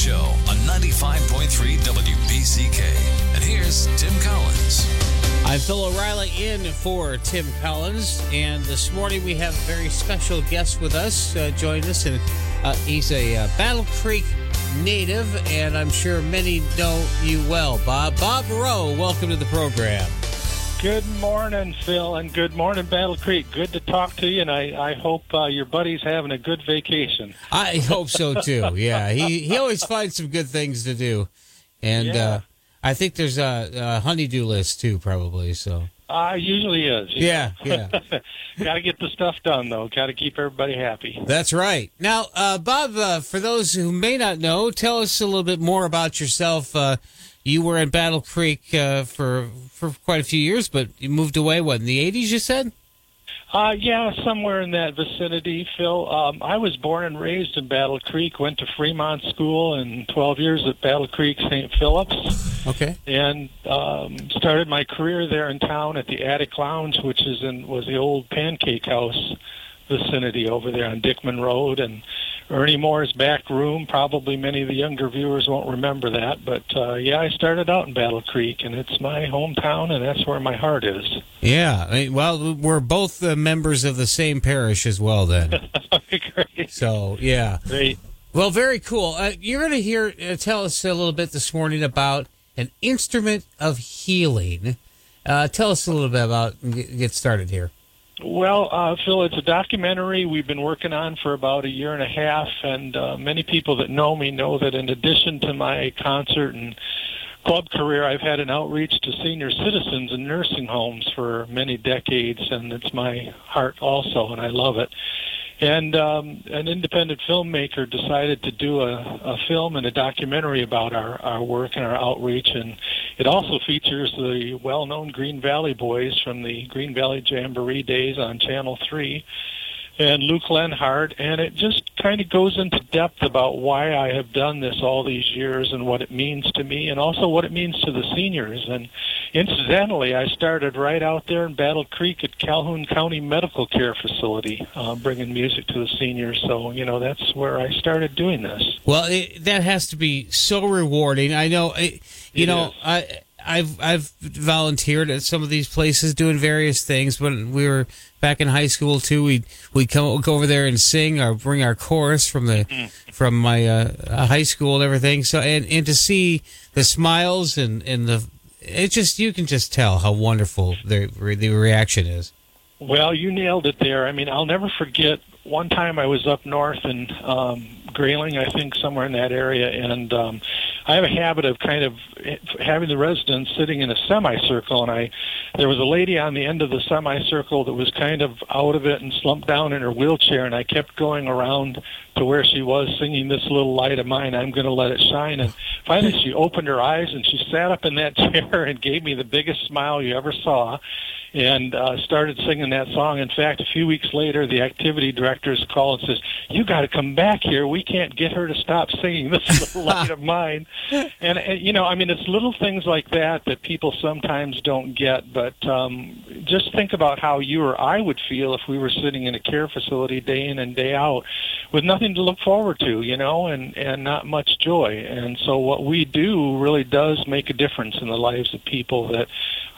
Show on 95.3 WBCK. And here's Tim Collins. I'm Phil O'Reilly in for Tim Collins. And this morning we have a very special guest with us joining us. And he's a Battle Creek native, and I'm sure many know you well, Bob. Bob Rowe, welcome to the program. Good morning, Phil, and good morning, Battle Creek. Good to talk to you, and I hope your buddy's having a good vacation. I hope so, too. Yeah, he always finds some good things to do. And I think there's a honey-do list, too, probably. So usually is. Yeah. Got to get the stuff done, though. Got to keep everybody happy. That's right. Now, Bob, for those who may not know, tell us a little bit more about yourself. You were in Battle Creek for quite a few years, but you moved away, what, in the 80s, you said? Yeah, somewhere in that vicinity, Phil. I was born and raised in Battle Creek, went to Fremont School, and 12 years at Battle Creek Saint Phillips. Okay. And started my career there in town at the Attic Lounge, which was the old Pancake House vicinity over there on Dickman Road, and Ernie Moore's back room. Probably many of the younger viewers won't remember that, but I started out in Battle Creek, and it's my hometown, and that's where my heart is. Yeah, well, we're both members of the same parish as well, then. Great. So, yeah. Great. Well, very cool. You're going to tell us a little bit this morning about an instrument of healing. Tell us a little bit about and get started here. Well, Phil, it's a documentary we've been working on for about a year and a half, and many people that know me know that in addition to my concert and club career, I've had an outreach to senior citizens in nursing homes for many decades, and it's my heart also, and I love it. And an independent filmmaker decided to do a film and a documentary about our work and our outreach, and it also features the well-known Green Valley Boys from the Green Valley Jamboree days on Channel 3, and Luke Lenhardt, and it just kind of goes into depth about why I have done this all these years and what it means to me, and also what it means to the seniors. And incidentally, I started right out there in Battle Creek at Calhoun County Medical Care Facility, bringing music to the seniors. So, that's where I started doing this. Well, that has to be so rewarding. I know, I've volunteered at some of these places doing various things. When we were back in high school, too, we'd go over there and sing or bring our chorus from my high school and everything. So, and to see the smiles and the It just, you can just tell how wonderful the reaction is. Well, you nailed it there. I mean, I'll never forget one time I was up north in Grayling, I think, somewhere in that area, and I have a habit of kind of having the residents sitting in a semicircle, and there was a lady on the end of the semicircle that was kind of out of it and slumped down in her wheelchair, and I kept going around to where she was singing This Little Light of Mine, I'm Gonna Let It Shine, and finally she opened her eyes, and she sat up in that chair and gave me the biggest smile you ever saw, and started singing that song. In fact, a few weeks later, the activity directors called and says, "You got to come back here. We can't get her to stop singing This Little Light of Mine." And I mean, it's little things like that people sometimes don't get. But just think about how you or I would feel if we were sitting in a care facility day in and day out with nothing to look forward to, and not much joy. And so what we do really does make a difference in the lives of people that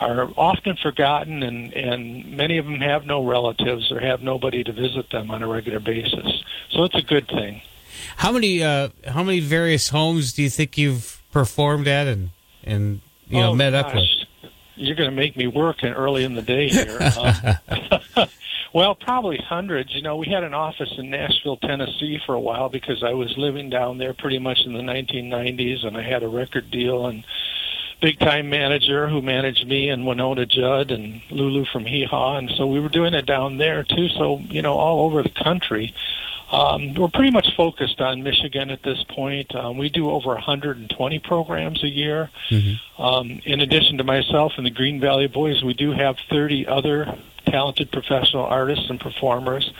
are often forgotten, and many of them have no relatives or have nobody to visit them on a regular basis. So it's a good thing. How many various homes do you think you've performed at and met up with? You're going to make me work early in the day here. Well, probably hundreds. We had an office in Nashville, Tennessee for a while because I was living down there pretty much in the 1990s, and I had a record deal and big-time manager who managed me and Winona Judd and Lulu from Hee Haw, and so we were doing it down there, too, so, all over the country. We're pretty much focused on Michigan at this point. We do over 120 programs a year. Mm-hmm. In addition to myself and the Green Valley Boys, we do have 30 other talented professional artists and performers.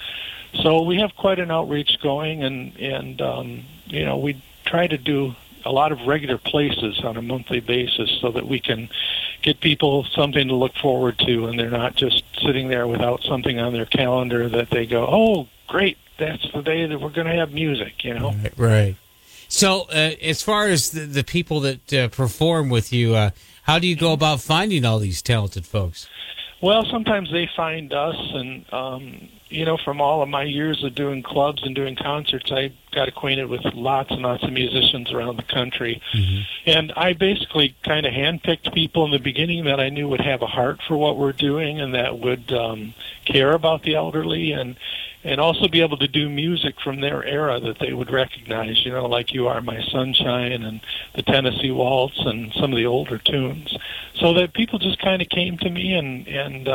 So we have quite an outreach going, and we try to do a lot of regular places on a monthly basis so that we can get people something to look forward to, and they're not just sitting there without something on their calendar that they go, oh, great, that's the day that we're going to have music. Right. So as far as the people that perform with you, how do you go about finding all these talented folks? Well, sometimes they find us, and, you know, from all of my years of doing clubs and doing concerts, I got acquainted with lots and lots of musicians around the country. Mm-hmm. And I basically kind of handpicked people in the beginning that I knew would have a heart for what we're doing and that would care about the elderly and also be able to do music from their era that they would recognize, you know, like You Are My Sunshine and the Tennessee Waltz and some of the older tunes. So that people just kind of came to me and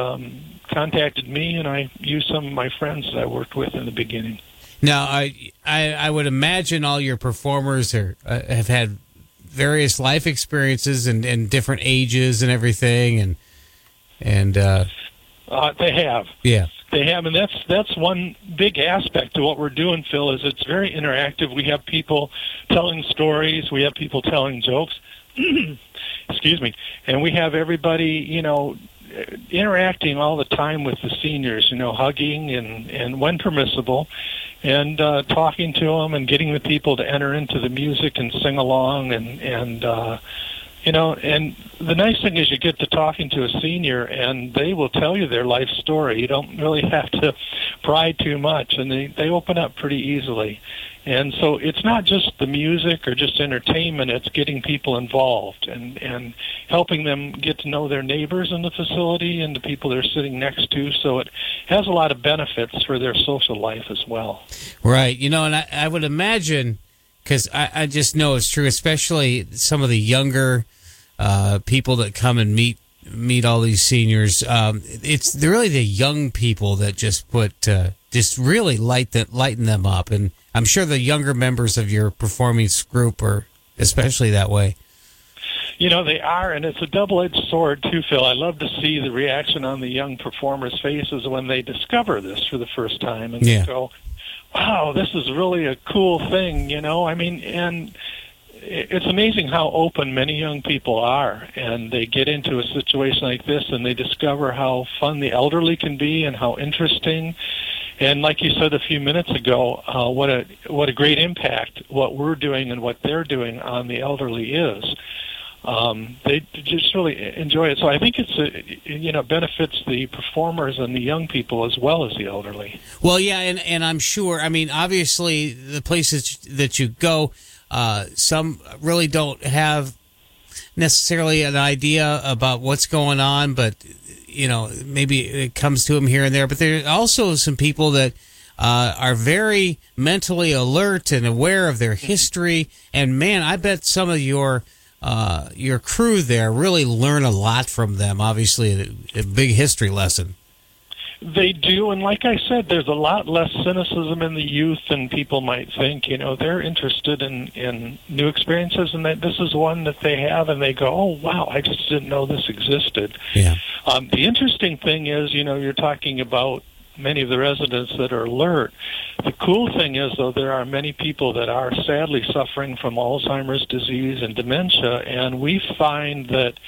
contacted me, and I used some of my friends that I worked with in the beginning. Now, I would imagine all your performers have had various life experiences and different ages and everything, and they have. Yeah. They have, and that's one big aspect to what we're doing, Phil, is it's very interactive. We have people telling stories. We have people telling jokes. Excuse me. And we have everybody, you know, interacting all the time with the seniors, you know, hugging and when permissible, and talking to them and getting the people to enter into the music and sing along and you know, and the nice thing is you get to talking to a senior, and they will tell you their life story. You don't really have to pry too much, and they open up pretty easily. And so it's not just the music or just entertainment, it's getting people involved and helping them get to know their neighbors in the facility and the people they're sitting next to. So it has a lot of benefits for their social life as well. Right. You know, and I would imagine, because I just know it's true, especially some of the younger people that come and meet all these seniors. It's really the young people that just really lighten them up, and I'm sure the younger members of your performing group are especially that way. You know, they are, and it's a double-edged sword, too, Phil. I love to see the reaction on the young performers' faces when they discover this for the first time, and they go, wow, this is really a cool thing, you know? I mean, and it's amazing how open many young people are, and they get into a situation like this and they discover how fun the elderly can be and how interesting. And like you said a few minutes ago, what a great impact what we're doing and what they're doing on the elderly is. They just really enjoy it. So I think it benefits the performers and the young people as well as the elderly. Well, yeah, and I'm sure, I mean, obviously the places that you go, some really don't have necessarily an idea about what's going on, but, you know, maybe it comes to them here and there. But there are also some people that are very mentally alert and aware of their history. And, man, I bet some of your crew there really learn a lot from them, obviously a big history lesson. They do, and like I said, there's a lot less cynicism in the youth than people might think. You know, they're interested in new experiences, and that this is one that they have, and they go, oh, wow, I just didn't know this existed. Yeah. The interesting thing is, you know, you're talking about many of the residents that are alert. The cool thing is, though, there are many people that are sadly suffering from Alzheimer's disease and dementia, and we find that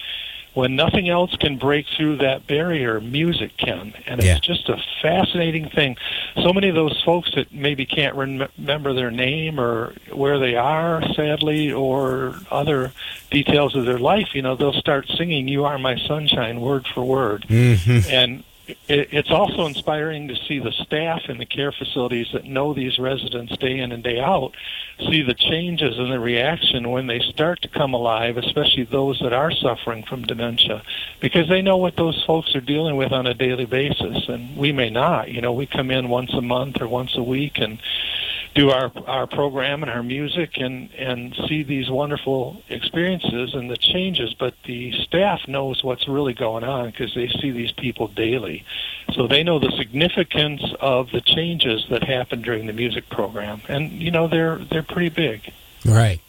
when nothing else can break through that barrier, music can. And it's just a fascinating thing. So many of those folks that maybe can't remember their name or where they are, sadly, or other details of their life, you know, they'll start singing You Are My Sunshine word for word. Mm-hmm. And it's also inspiring to see the staff in the care facilities that know these residents day in and day out see the changes in the reaction when they start to come alive, especially those that are suffering from dementia, because they know what those folks are dealing with on a daily basis, and we may not. You know, we come in once a month or once a week and do our program and our music and see these wonderful experiences and the changes, but the staff knows what's really going on because they see these people daily. So they know the significance of the changes that happen during the music program, and, you know, they're pretty big. Right.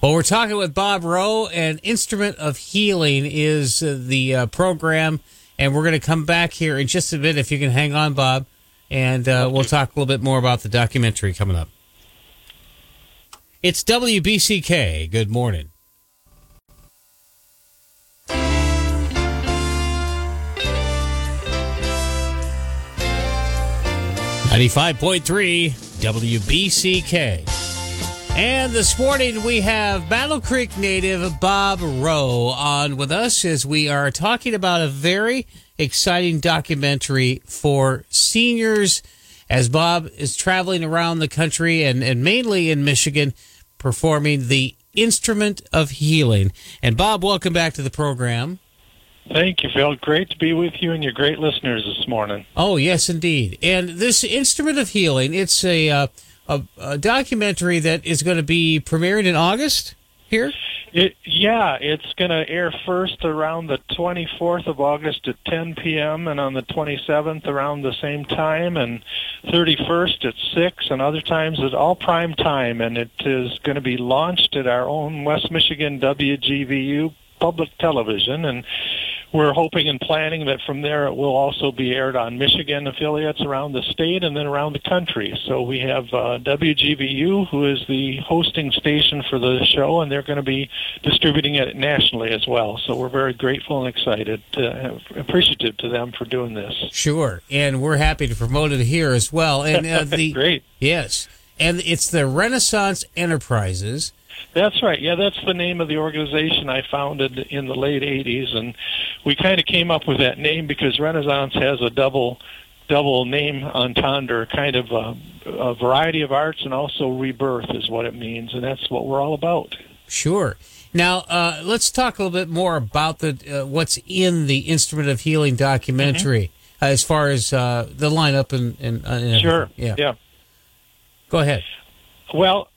Well, we're talking with Bob Rowe, and Instrument of Healing is the program, and we're going to come back here in just a bit, if you can hang on, Bob. And we'll talk a little bit more about the documentary coming up. It's WBCK. Good morning. .3 WBCK. And this morning we have Battle Creek native Bob Rowe on with us as we are talking about a very exciting documentary for seniors as Bob is traveling around the country and mainly in Michigan performing the Instrument of Healing. And Bob, welcome back to the program. Thank you, Phil. Great to be with you and your great listeners this morning. Oh, yes, indeed. And this Instrument of Healing, it's a documentary that is going to be premiering in August here? It's going to air first around the 24th of August at 10 p.m. and on the 27th around the same time and 31st at 6 and other times at all prime time. And it is going to be launched at our own West Michigan WGVU public television, and we're hoping and planning that from there it will also be aired on Michigan affiliates around the state and then around the country. So we have WGVU, who is the hosting station for the show, and they're going to be distributing it nationally as well. So we're very grateful and excited, appreciative to them for doing this. Sure, and we're happy to promote it here as well. And Great. Yes, and it's the Renaissance Enterprises. That's right. Yeah, that's the name of the organization I founded in the late 80s, and we kind of came up with that name because Renaissance has a double name entendre, kind of a variety of arts, and also rebirth is what it means, and that's what we're all about. Sure. Now, let's talk a little bit more about the what's in the Instrument of Healing documentary as far as the lineup and sure. Yeah. Go ahead. Well,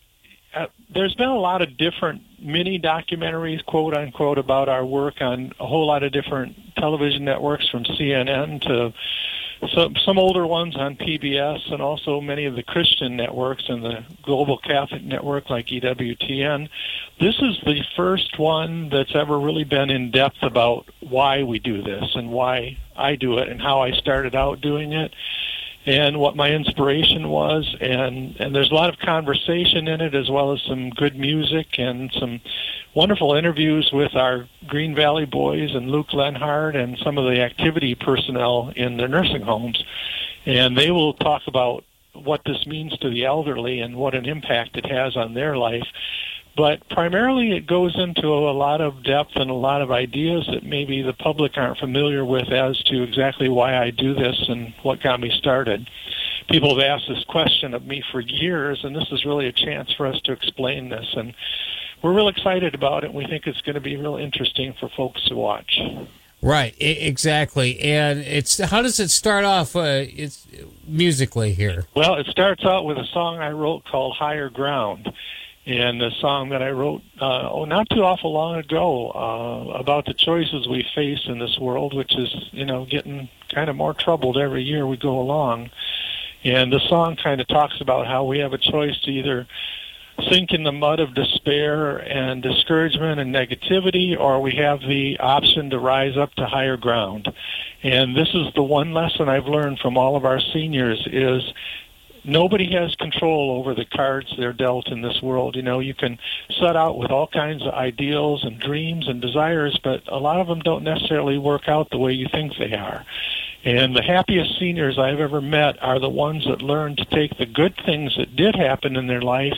there's been a lot of different mini documentaries, quote unquote, about our work on a whole lot of different television networks, from CNN to some older ones on PBS, and also many of the Christian networks and the global Catholic network like EWTN. This is the first one that's ever really been in depth about why we do this and why I do it and how I started out doing it, and what my inspiration was, and there's a lot of conversation in it as well as some good music and some wonderful interviews with our Green Valley boys and Luke Lenhardt and some of the activity personnel in the nursing homes. And they will talk about what this means to the elderly and what an impact it has on their life. But primarily it goes into a lot of depth and a lot of ideas that maybe the public aren't familiar with as to exactly why I do this and what got me started. People have asked this question of me for years, and this is really a chance for us to explain this. And we're real excited about it, and we think it's going to be real interesting for folks to watch. Right, exactly. And it's how does it start off it's musically here? Well, it starts out with a song I wrote called Higher Ground. And a song that I wrote not too awful long ago about the choices we face in this world, which is, getting kind of more troubled every year we go along. And the song kind of talks about how we have a choice to either sink in the mud of despair and discouragement and negativity, or we have the option to rise up to higher ground. And this is the one lesson I've learned from all of our seniors is nobody has control over the cards they're dealt in this world. You can set out with all kinds of ideals and dreams and desires, but a lot of them don't necessarily work out the way you think they are. And the happiest seniors I've ever met are the ones that learn to take the good things that did happen in their life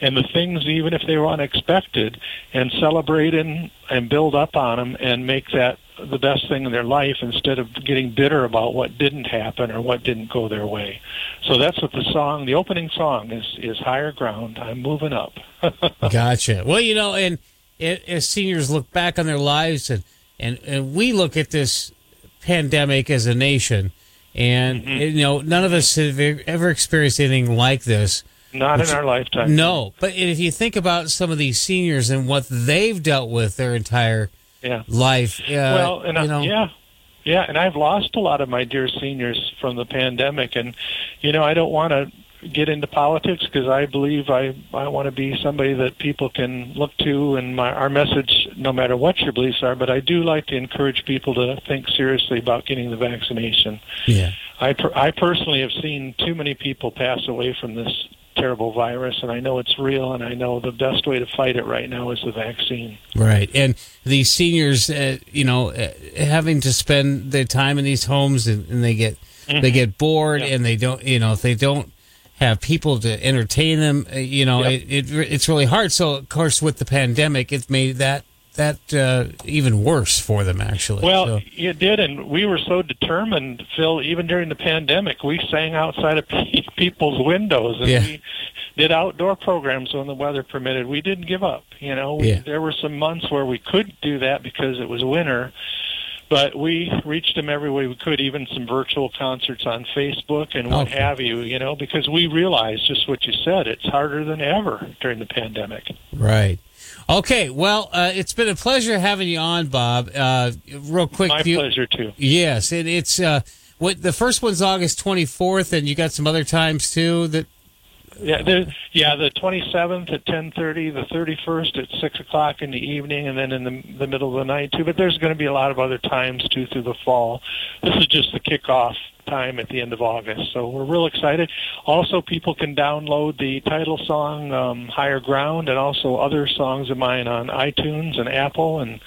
and the things, even if they were unexpected, and celebrate and build up on them and make that the best thing in their life instead of getting bitter about what didn't happen or what didn't go their way. So that's what the opening song is Higher Ground. I'm moving up. Gotcha. Well, and as seniors look back on their lives and we look at this pandemic as a nation and, none of us have ever experienced anything like this. Not in our lifetime. No. But if you think about some of these seniors and what they've dealt with their entire life. And I've lost a lot of my dear seniors from the pandemic, and I don't want to get into politics because I believe I want to be somebody that people can look to and our message, no matter what your beliefs are. But I do like to encourage people to think seriously about getting the vaccination. Yeah, I personally have seen too many people pass away from this terrible virus, and I know it's real, and I know the best way to fight it right now is the vaccine. Right, and these seniors, having to spend their time in these homes, and they get bored, and they don't, if they don't have people to entertain them. You know, yep. It's really hard. So, of course, with the pandemic, it's made that even worse for them, actually. Well, so. It did, and we were so determined, Phil, even during the pandemic, we sang outside of people's windows, and we did outdoor programs when the weather permitted. We didn't give up, you know. There were some months where we could do that because it was winter, but we reached them every way we could, even some virtual concerts on Facebook and what have you, you know, because we realized just what you said, it's harder than ever during the pandemic. Right. Okay, well, it's been a pleasure having you on, Bob. Real quick. Pleasure, too. Yes, it's the first one's August 24th, and you got some other times, too, that... Yeah, the 27th at 10:30, the 31st at 6:00 in the evening, and then in the middle of the night too. But there's going to be a lot of other times too through the fall. This is just the kickoff time at the end of August, so we're real excited. Also, people can download the title song "Higher Ground" and also other songs of mine on iTunes and Apple and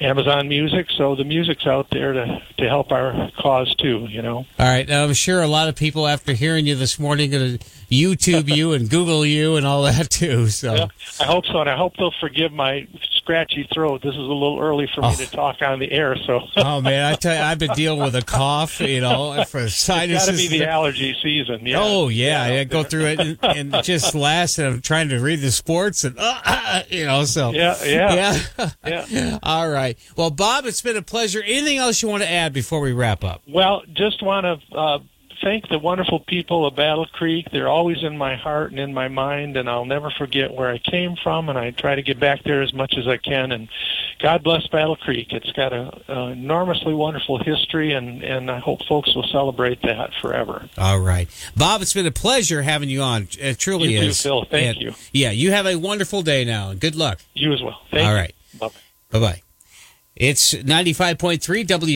Amazon Music, so the music's out there to help our cause, too, you know. All right. I'm sure a lot of people, after hearing you this morning, going to YouTube you and Google you and all that, too. So yeah, I hope so, and I hope they'll forgive my scratchy throat. This is a little early for me to talk on the air, so. Oh, man, I tell you, I've been dealing with a cough, you know, for sinuses. It's got to be the allergy season, yeah. Oh, yeah I go through it, and just last, and I'm trying to read the sports, and, you know, so. Yeah. All right. Well, Bob, it's been a pleasure. Anything else you want to add before we wrap up? Well, just want to thank the wonderful people of Battle Creek. They're always in my heart and in my mind, and I'll never forget where I came from, and I try to get back there as much as I can. And God bless Battle Creek. It's got an enormously wonderful history, and I hope folks will celebrate that forever. All right. Bob, it's been a pleasure having you on. It truly is. You too, Phil. Thank you. Yeah, you have a wonderful day now, and good luck. You as well. Thank you. All right. Bye-bye. It's 95.3 W.